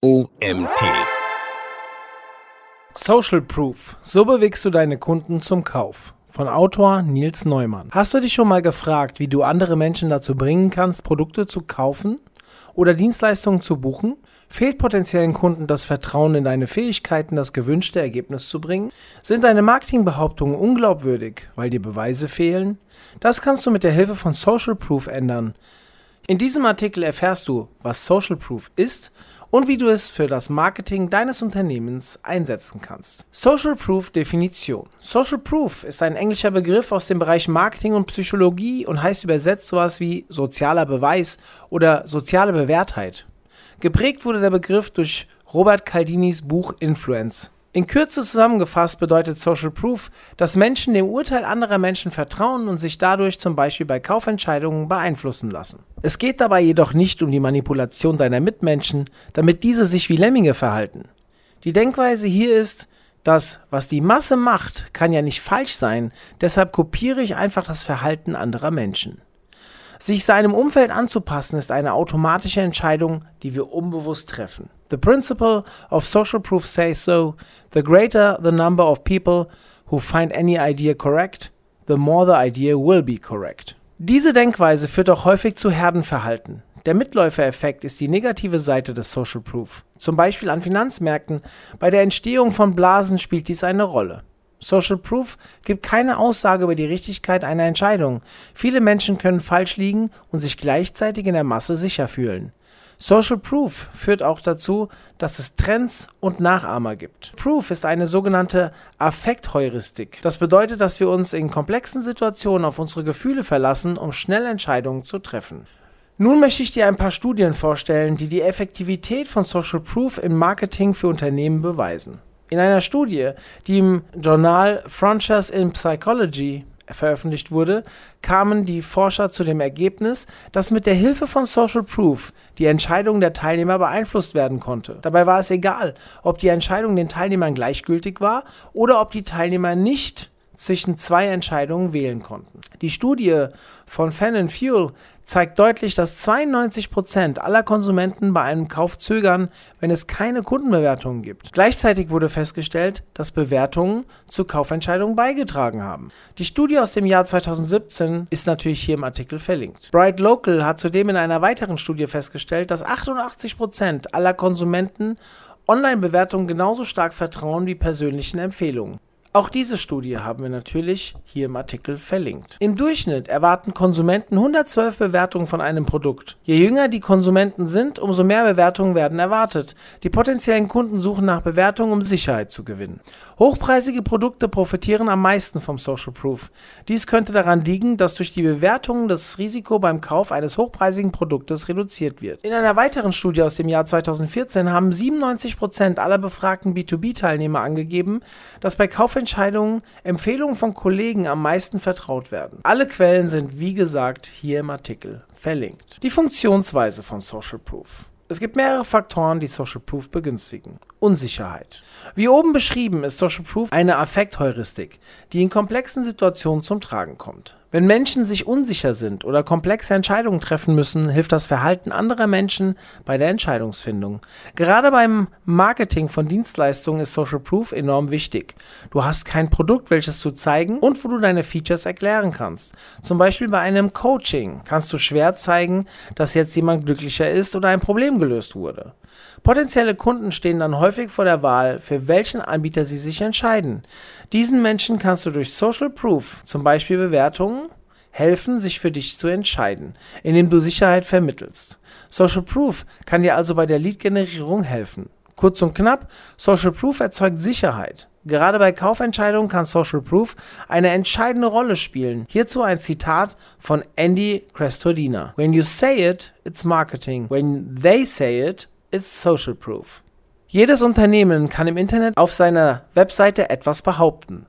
OMT. Social Proof. So bewegst du deine Kunden zum Kauf. Von Autor Nils Neumann. Hast du dich schon mal gefragt, wie du andere Menschen dazu bringen kannst, Produkte zu kaufen oder Dienstleistungen zu buchen? Fehlt potenziellen Kunden das Vertrauen in deine Fähigkeiten, das gewünschte Ergebnis zu bringen? Sind deine Marketingbehauptungen unglaubwürdig, weil dir Beweise fehlen? Das kannst du mit der Hilfe von Social Proof ändern. In diesem Artikel erfährst du, was Social Proof ist und wie du es für das Marketing deines Unternehmens einsetzen kannst. Social Proof Definition. Social Proof ist ein englischer Begriff aus dem Bereich Marketing und Psychologie und heißt übersetzt sowas wie sozialer Beweis oder soziale Bewährtheit. Geprägt wurde der Begriff durch Robert Cialdinis Buch Influence. In Kürze zusammengefasst bedeutet Social Proof, dass Menschen dem Urteil anderer Menschen vertrauen und sich dadurch zum Beispiel bei Kaufentscheidungen beeinflussen lassen. Es geht dabei jedoch nicht um die Manipulation deiner Mitmenschen, damit diese sich wie Lemminge verhalten. Die Denkweise hier ist, dass was die Masse macht, kann ja nicht falsch sein, deshalb kopiere ich einfach das Verhalten anderer Menschen. Sich seinem Umfeld anzupassen, ist eine automatische Entscheidung, die wir unbewusst treffen. The principle of social proof says so, the greater the number of people who find any idea correct, the more the idea will be correct. Diese Denkweise führt auch häufig zu Herdenverhalten. Der Mitläufereffekt ist die negative Seite des Social Proof. Zum Beispiel an Finanzmärkten, bei der Entstehung von Blasen spielt dies eine Rolle. Social Proof gibt keine Aussage über die Richtigkeit einer Entscheidung. Viele Menschen können falsch liegen und sich gleichzeitig in der Masse sicher fühlen. Social Proof führt auch dazu, dass es Trends und Nachahmer gibt. Proof ist eine sogenannte Affektheuristik. Das bedeutet, dass wir uns in komplexen Situationen auf unsere Gefühle verlassen, um schnell Entscheidungen zu treffen. Nun möchte ich dir ein paar Studien vorstellen, die die Effektivität von Social Proof im Marketing für Unternehmen beweisen. In einer Studie, die im Journal Frontiers in Psychology veröffentlicht wurde, kamen die Forscher zu dem Ergebnis, dass mit der Hilfe von Social Proof die Entscheidung der Teilnehmer beeinflusst werden konnte. Dabei war es egal, ob die Entscheidung den Teilnehmern gleichgültig war oder ob die Teilnehmer nicht zwischen zwei Entscheidungen wählen konnten. Die Studie von Fan Fuel zeigt deutlich, dass 92% aller Konsumenten bei einem Kauf zögern, wenn es keine Kundenbewertungen gibt. Gleichzeitig wurde festgestellt, dass Bewertungen zu Kaufentscheidungen beigetragen haben. Die Studie aus dem Jahr 2017 ist natürlich hier im Artikel verlinkt. Bright Local hat zudem in einer weiteren Studie festgestellt, dass 88% aller Konsumenten Online-Bewertungen genauso stark vertrauen wie persönlichen Empfehlungen. Auch diese Studie haben wir natürlich hier im Artikel verlinkt. Im Durchschnitt erwarten Konsumenten 112 Bewertungen von einem Produkt. Je jünger die Konsumenten sind, umso mehr Bewertungen werden erwartet. Die potenziellen Kunden suchen nach Bewertungen, um Sicherheit zu gewinnen. Hochpreisige Produkte profitieren am meisten vom Social Proof. Dies könnte daran liegen, dass durch die Bewertungen das Risiko beim Kauf eines hochpreisigen Produktes reduziert wird. In einer weiteren Studie aus dem Jahr 2014 haben 97% aller befragten B2B-Teilnehmer angegeben, dass bei Kaufentscheidungen Empfehlungen von Kollegen am meisten vertraut werden. Alle Quellen sind, wie gesagt, hier im Artikel verlinkt. Die Funktionsweise von Social Proof. Es gibt mehrere Faktoren, die Social Proof begünstigen. Unsicherheit. Wie oben beschrieben, ist Social Proof eine Affektheuristik, die in komplexen Situationen zum Tragen kommt. Wenn Menschen sich unsicher sind oder komplexe Entscheidungen treffen müssen, hilft das Verhalten anderer Menschen bei der Entscheidungsfindung. Gerade beim Marketing von Dienstleistungen ist Social Proof enorm wichtig. Du hast kein Produkt, welches du zeigen und wo du deine Features erklären kannst. Zum Beispiel bei einem Coaching kannst du schwer zeigen, dass jetzt jemand glücklicher ist oder ein Problem gelöst wurde. Potenzielle Kunden stehen dann häufig vor der Wahl, für welchen Anbieter sie sich entscheiden. Diesen Menschen kannst du durch Social Proof, zum Beispiel Bewertungen, helfen, sich für dich zu entscheiden, indem du Sicherheit vermittelst. Social Proof kann dir also bei der Lead-Generierung helfen. Kurz und knapp, Social Proof erzeugt Sicherheit. Gerade bei Kaufentscheidungen kann Social Proof eine entscheidende Rolle spielen. Hierzu ein Zitat von Andy Crestodina. When you say it, it's marketing. When they say it, it's Social Proof. Jedes Unternehmen kann im Internet auf seiner Webseite etwas behaupten.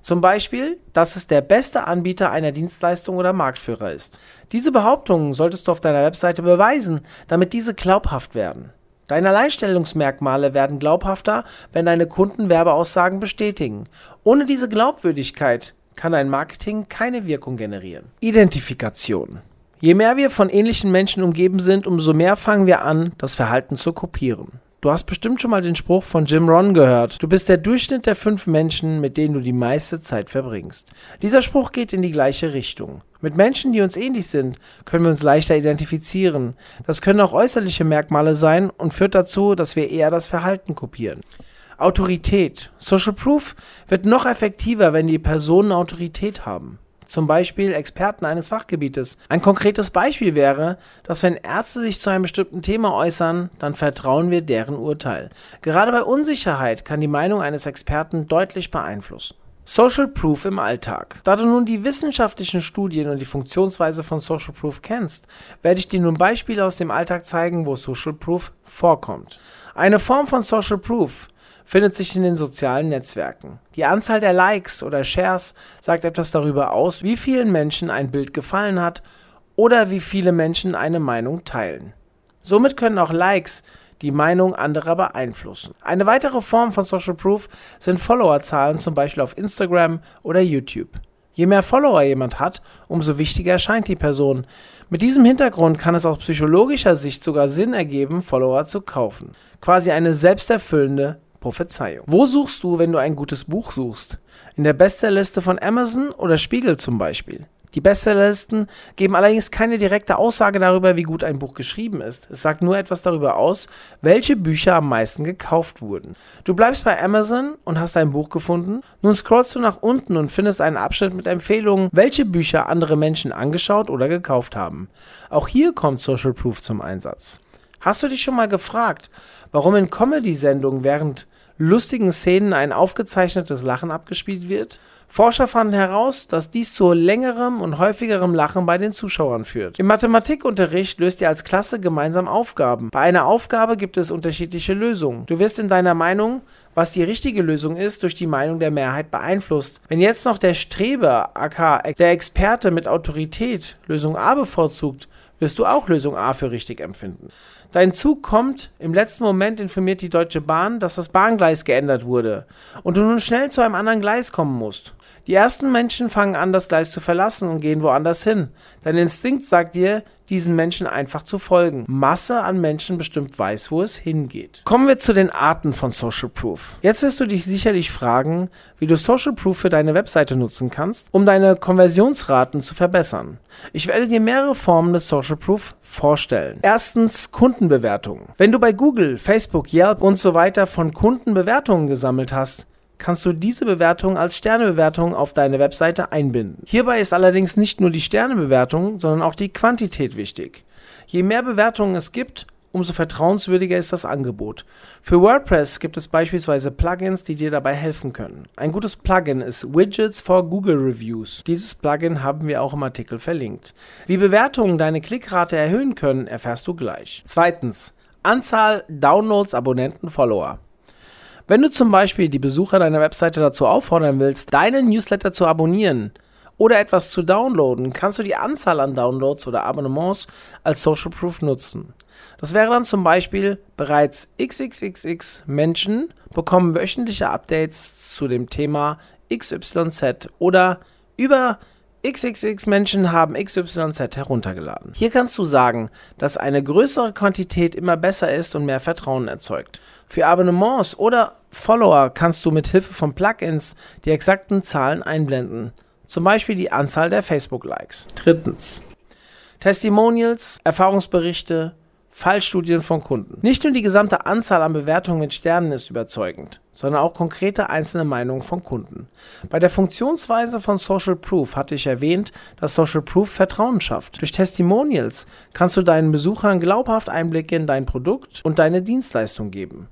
Zum Beispiel, dass es der beste Anbieter einer Dienstleistung oder Marktführer ist. Diese Behauptungen solltest du auf deiner Webseite beweisen, damit diese glaubhaft werden. Deine Alleinstellungsmerkmale werden glaubhafter, wenn deine Kunden Werbeaussagen bestätigen. Ohne diese Glaubwürdigkeit kann dein Marketing keine Wirkung generieren. Identifikation. Je mehr wir von ähnlichen Menschen umgeben sind, umso mehr fangen wir an, das Verhalten zu kopieren. Du hast bestimmt schon mal den Spruch von Jim Rohn gehört. Du bist der Durchschnitt der 5 Menschen, mit denen du die meiste Zeit verbringst. Dieser Spruch geht in die gleiche Richtung. Mit Menschen, die uns ähnlich sind, können wir uns leichter identifizieren. Das können auch äußerliche Merkmale sein und führt dazu, dass wir eher das Verhalten kopieren. Autorität. Social Proof wird noch effektiver, wenn die Personen Autorität haben. Zum Beispiel Experten eines Fachgebietes. Ein konkretes Beispiel wäre, dass wenn Ärzte sich zu einem bestimmten Thema äußern, dann vertrauen wir deren Urteil. Gerade bei Unsicherheit kann die Meinung eines Experten deutlich beeinflussen. Social Proof im Alltag. Da du nun die wissenschaftlichen Studien und die Funktionsweise von Social Proof kennst, werde ich dir nun Beispiele aus dem Alltag zeigen, wo Social Proof vorkommt. Eine Form von Social Proof findet sich in den sozialen Netzwerken. Die Anzahl der Likes oder Shares sagt etwas darüber aus, wie vielen Menschen ein Bild gefallen hat oder wie viele Menschen eine Meinung teilen. Somit können auch Likes die Meinung anderer beeinflussen. Eine weitere Form von Social Proof sind Followerzahlen, zum Beispiel auf Instagram oder YouTube. Je mehr Follower jemand hat, umso wichtiger erscheint die Person. Mit diesem Hintergrund kann es aus psychologischer Sicht sogar Sinn ergeben, Follower zu kaufen. Quasi eine selbsterfüllende Prophezeiung. Wo suchst du, wenn du ein gutes Buch suchst? In der Bestsellerliste von Amazon oder Spiegel zum Beispiel. Die Bestsellerlisten geben allerdings keine direkte Aussage darüber, wie gut ein Buch geschrieben ist. Es sagt nur etwas darüber aus, welche Bücher am meisten gekauft wurden. Du bleibst bei Amazon und hast ein Buch gefunden. Nun scrollst du nach unten und findest einen Abschnitt mit Empfehlungen, welche Bücher andere Menschen angeschaut oder gekauft haben. Auch hier kommt Social Proof zum Einsatz. Hast du dich schon mal gefragt, warum in Comedy-Sendungen während lustigen Szenen ein aufgezeichnetes Lachen abgespielt wird? Forscher fanden heraus, dass dies zu längerem und häufigerem Lachen bei den Zuschauern führt. Im Mathematikunterricht löst ihr als Klasse gemeinsam Aufgaben. Bei einer Aufgabe gibt es unterschiedliche Lösungen. Du wirst in deiner Meinung, was die richtige Lösung ist, durch die Meinung der Mehrheit beeinflusst. Wenn jetzt noch der Streber, aka der Experte mit Autorität, Lösung A bevorzugt, wirst du auch Lösung A für richtig empfinden. Dein Zug kommt, im letzten Moment informiert die Deutsche Bahn, dass das Bahngleis geändert wurde und du nun schnell zu einem anderen Gleis kommen musst. Die ersten Menschen fangen an, das Gleis zu verlassen und gehen woanders hin. Dein Instinkt sagt dir, diesen Menschen einfach zu folgen. Masse an Menschen bestimmt weiß, wo es hingeht. Kommen wir zu den Arten von Social Proof. Jetzt wirst du dich sicherlich fragen, wie du Social Proof für deine Webseite nutzen kannst, um deine Konversionsraten zu verbessern. Ich werde dir mehrere Formen des Social Proof vorstellen. Erstens Kundenbewertungen. Wenn du bei Google, Facebook, Yelp und so weiter von Kunden Bewertungen gesammelt hast, kannst du diese Bewertung als Sternebewertung auf deine Webseite einbinden. Hierbei ist allerdings nicht nur die Sternebewertung, sondern auch die Quantität wichtig. Je mehr Bewertungen es gibt, umso vertrauenswürdiger ist das Angebot. Für WordPress gibt es beispielsweise Plugins, die dir dabei helfen können. Ein gutes Plugin ist Widgets for Google Reviews. Dieses Plugin haben wir auch im Artikel verlinkt. Wie Bewertungen deine Klickrate erhöhen können, erfährst du gleich. Zweitens, Anzahl Downloads, Abonnenten, Follower. Wenn du zum Beispiel die Besucher deiner Webseite dazu auffordern willst, deinen Newsletter zu abonnieren oder etwas zu downloaden, kannst du die Anzahl an Downloads oder Abonnements als Social Proof nutzen. Das wäre dann zum Beispiel, bereits XXXX Menschen bekommen wöchentliche Updates zu dem Thema XYZ oder über XXX Menschen haben XYZ heruntergeladen. Hier kannst du sagen, dass eine größere Quantität immer besser ist und mehr Vertrauen erzeugt. Für Abonnements oder Follower kannst du mit Hilfe von Plugins die exakten Zahlen einblenden, zum Beispiel die Anzahl der Facebook-Likes. Drittens, Testimonials, Erfahrungsberichte, Fallstudien von Kunden. Nicht nur die gesamte Anzahl an Bewertungen mit Sternen ist überzeugend, sondern auch konkrete einzelne Meinungen von Kunden. Bei der Funktionsweise von Social Proof hatte ich erwähnt, dass Social Proof Vertrauen schafft. Durch Testimonials kannst du deinen Besuchern glaubhaft Einblicke in dein Produkt und deine Dienstleistung geben.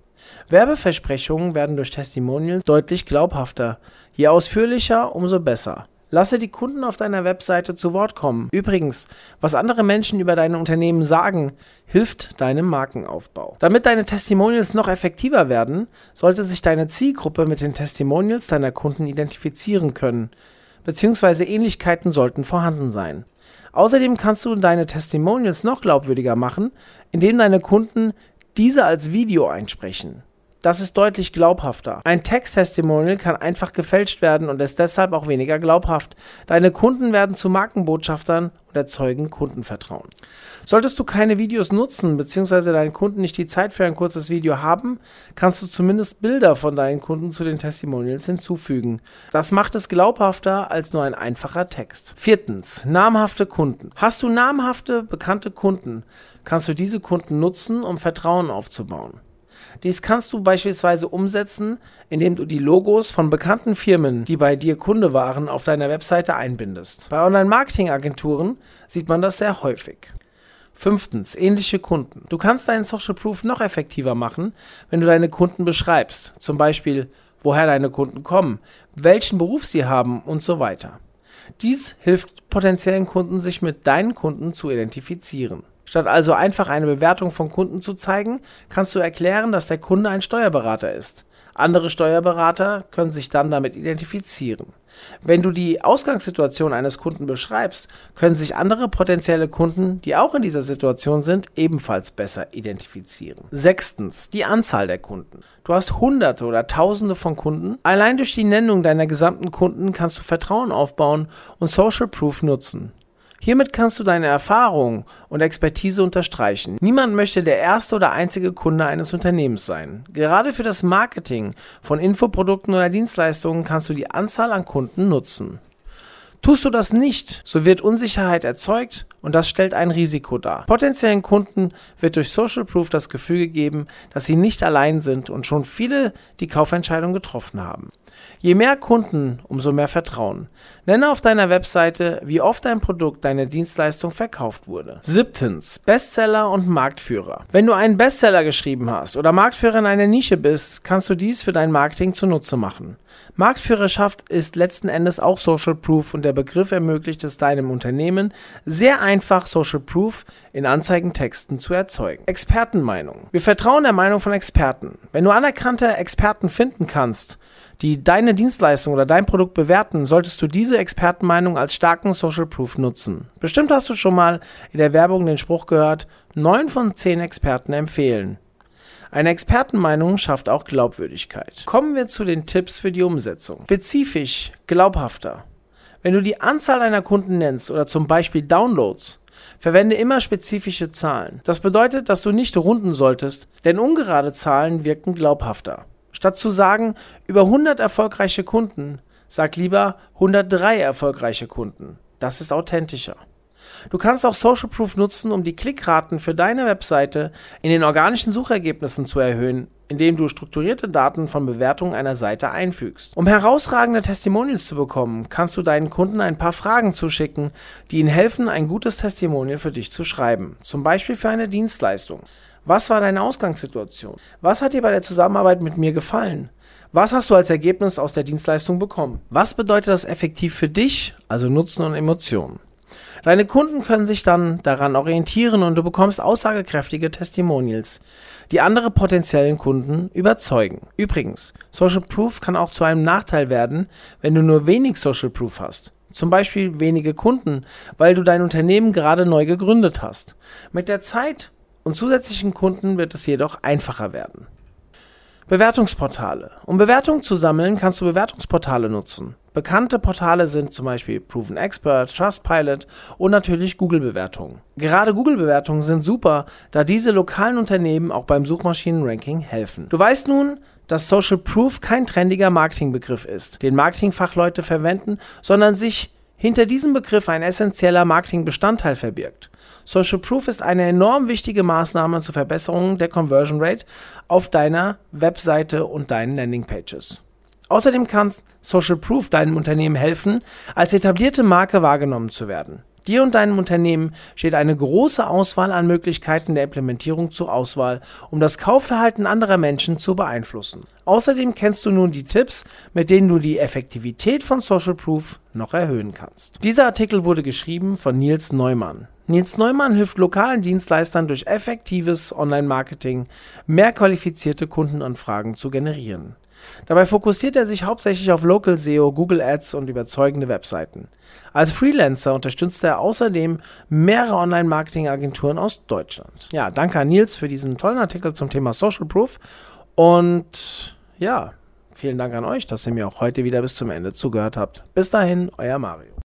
Werbeversprechungen werden durch Testimonials deutlich glaubhafter. Je ausführlicher, umso besser. Lasse die Kunden auf deiner Webseite zu Wort kommen. Übrigens, was andere Menschen über dein Unternehmen sagen, hilft deinem Markenaufbau. Damit deine Testimonials noch effektiver werden, sollte sich deine Zielgruppe mit den Testimonials deiner Kunden identifizieren können, beziehungsweise Ähnlichkeiten sollten vorhanden sein. Außerdem kannst du deine Testimonials noch glaubwürdiger machen, indem deine Kunden diese als Video einsprechen. Das ist deutlich glaubhafter. Ein Text-Testimonial kann einfach gefälscht werden und ist deshalb auch weniger glaubhaft. Deine Kunden werden zu Markenbotschaftern und erzeugen Kundenvertrauen. Solltest du keine Videos nutzen bzw. deinen Kunden nicht die Zeit für ein kurzes Video haben, kannst du zumindest Bilder von deinen Kunden zu den Testimonials hinzufügen. Das macht es glaubhafter als nur ein einfacher Text. 4. Namhafte Kunden. Hast du namhafte, bekannte Kunden, kannst du diese Kunden nutzen, um Vertrauen aufzubauen. Dies kannst du beispielsweise umsetzen, indem du die Logos von bekannten Firmen, die bei dir Kunde waren, auf deiner Webseite einbindest. Bei Online-Marketing-Agenturen sieht man das sehr häufig. 5. Ähnliche Kunden. Du kannst deinen Social Proof noch effektiver machen, wenn du deine Kunden beschreibst, zum Beispiel, woher deine Kunden kommen, welchen Beruf sie haben und so weiter. Dies hilft potenziellen Kunden, sich mit deinen Kunden zu identifizieren. Statt also einfach eine Bewertung von Kunden zu zeigen, kannst du erklären, dass der Kunde ein Steuerberater ist. Andere Steuerberater können sich dann damit identifizieren. Wenn du die Ausgangssituation eines Kunden beschreibst, können sich andere potenzielle Kunden, die auch in dieser Situation sind, ebenfalls besser identifizieren. 6. Die Anzahl der Kunden. Du hast Hunderte oder Tausende von Kunden. Allein durch die Nennung deiner gesamten Kunden kannst du Vertrauen aufbauen und Social Proof nutzen. Hiermit kannst du deine Erfahrung und Expertise unterstreichen. Niemand möchte der erste oder einzige Kunde eines Unternehmens sein. Gerade für das Marketing von Infoprodukten oder Dienstleistungen kannst du die Anzahl an Kunden nutzen. Tust du das nicht, so wird Unsicherheit erzeugt und das stellt ein Risiko dar. Potenziellen Kunden wird durch Social Proof das Gefühl gegeben, dass sie nicht allein sind und schon viele die Kaufentscheidung getroffen haben. Je mehr Kunden, umso mehr Vertrauen. Nenne auf deiner Webseite, wie oft dein Produkt, deine Dienstleistung verkauft wurde. 7. Bestseller und Marktführer. Wenn du einen Bestseller geschrieben hast oder Marktführer in einer Nische bist, kannst du dies für dein Marketing zunutze machen. Marktführerschaft ist letzten Endes auch Social Proof und der Begriff ermöglicht es deinem Unternehmen, sehr einfach Social Proof in Anzeigentexten zu erzeugen. Expertenmeinung. Wir vertrauen der Meinung von Experten. Wenn du anerkannte Experten finden kannst, die deine Dienstleistung oder dein Produkt bewerten, solltest du diese Expertenmeinung als starken Social Proof nutzen. Bestimmt hast du schon mal in der Werbung den Spruch gehört, 9 von 10 Experten empfehlen. Eine Expertenmeinung schafft auch Glaubwürdigkeit. Kommen wir zu den Tipps für die Umsetzung. Spezifisch, glaubhafter. Wenn du die Anzahl deiner Kunden nennst oder zum Beispiel Downloads, verwende immer spezifische Zahlen. Das bedeutet, dass du nicht runden solltest, denn ungerade Zahlen wirken glaubhafter. Statt zu sagen, über 100 erfolgreiche Kunden, sag lieber 103 erfolgreiche Kunden. Das ist authentischer. Du kannst auch Social Proof nutzen, um die Klickraten für deine Webseite in den organischen Suchergebnissen zu erhöhen, indem du strukturierte Daten von Bewertungen einer Seite einfügst. Um herausragende Testimonials zu bekommen, kannst du deinen Kunden ein paar Fragen zuschicken, die ihnen helfen, ein gutes Testimonial für dich zu schreiben, zum Beispiel für eine Dienstleistung. Was war deine Ausgangssituation? Was hat dir bei der Zusammenarbeit mit mir gefallen? Was hast du als Ergebnis aus der Dienstleistung bekommen? Was bedeutet das effektiv für dich, also Nutzen und Emotionen? Deine Kunden können sich dann daran orientieren und du bekommst aussagekräftige Testimonials, die andere potenziellen Kunden überzeugen. Übrigens, Social Proof kann auch zu einem Nachteil werden, wenn du nur wenig Social Proof hast. Zum Beispiel wenige Kunden, weil du dein Unternehmen gerade neu gegründet hast. Mit der Zeit und zusätzlichen Kunden wird es jedoch einfacher werden. Bewertungsportale. Um Bewertungen zu sammeln, kannst du Bewertungsportale nutzen. Bekannte Portale sind zum Beispiel Proven Expert, Trustpilot und natürlich Google-Bewertungen. Gerade Google-Bewertungen sind super, da diese lokalen Unternehmen auch beim Suchmaschinen-Ranking helfen. Du weißt nun, dass Social Proof kein trendiger Marketingbegriff ist, den Marketingfachleute verwenden, sondern sich hinter diesem Begriff ein essentieller Marketingbestandteil verbirgt. Social Proof ist eine enorm wichtige Maßnahme zur Verbesserung der Conversion Rate auf deiner Webseite und deinen Landingpages. Außerdem kann Social Proof deinem Unternehmen helfen, als etablierte Marke wahrgenommen zu werden. Dir und deinem Unternehmen steht eine große Auswahl an Möglichkeiten der Implementierung zur Auswahl, um das Kaufverhalten anderer Menschen zu beeinflussen. Außerdem kennst du nun die Tipps, mit denen du die Effektivität von Social Proof noch erhöhen kannst. Dieser Artikel wurde geschrieben von Nils Neumann. Nils Neumann hilft lokalen Dienstleistern durch effektives Online-Marketing, mehr qualifizierte Kundenanfragen zu generieren. Dabei fokussiert er sich hauptsächlich auf Local SEO, Google Ads und überzeugende Webseiten. Als Freelancer unterstützt er außerdem mehrere Online-Marketing-Agenturen aus Deutschland. Ja, danke an Nils für diesen tollen Artikel zum Thema Social Proof. Und ja, vielen Dank an euch, dass ihr mir auch heute wieder bis zum Ende zugehört habt. Bis dahin, euer Mario.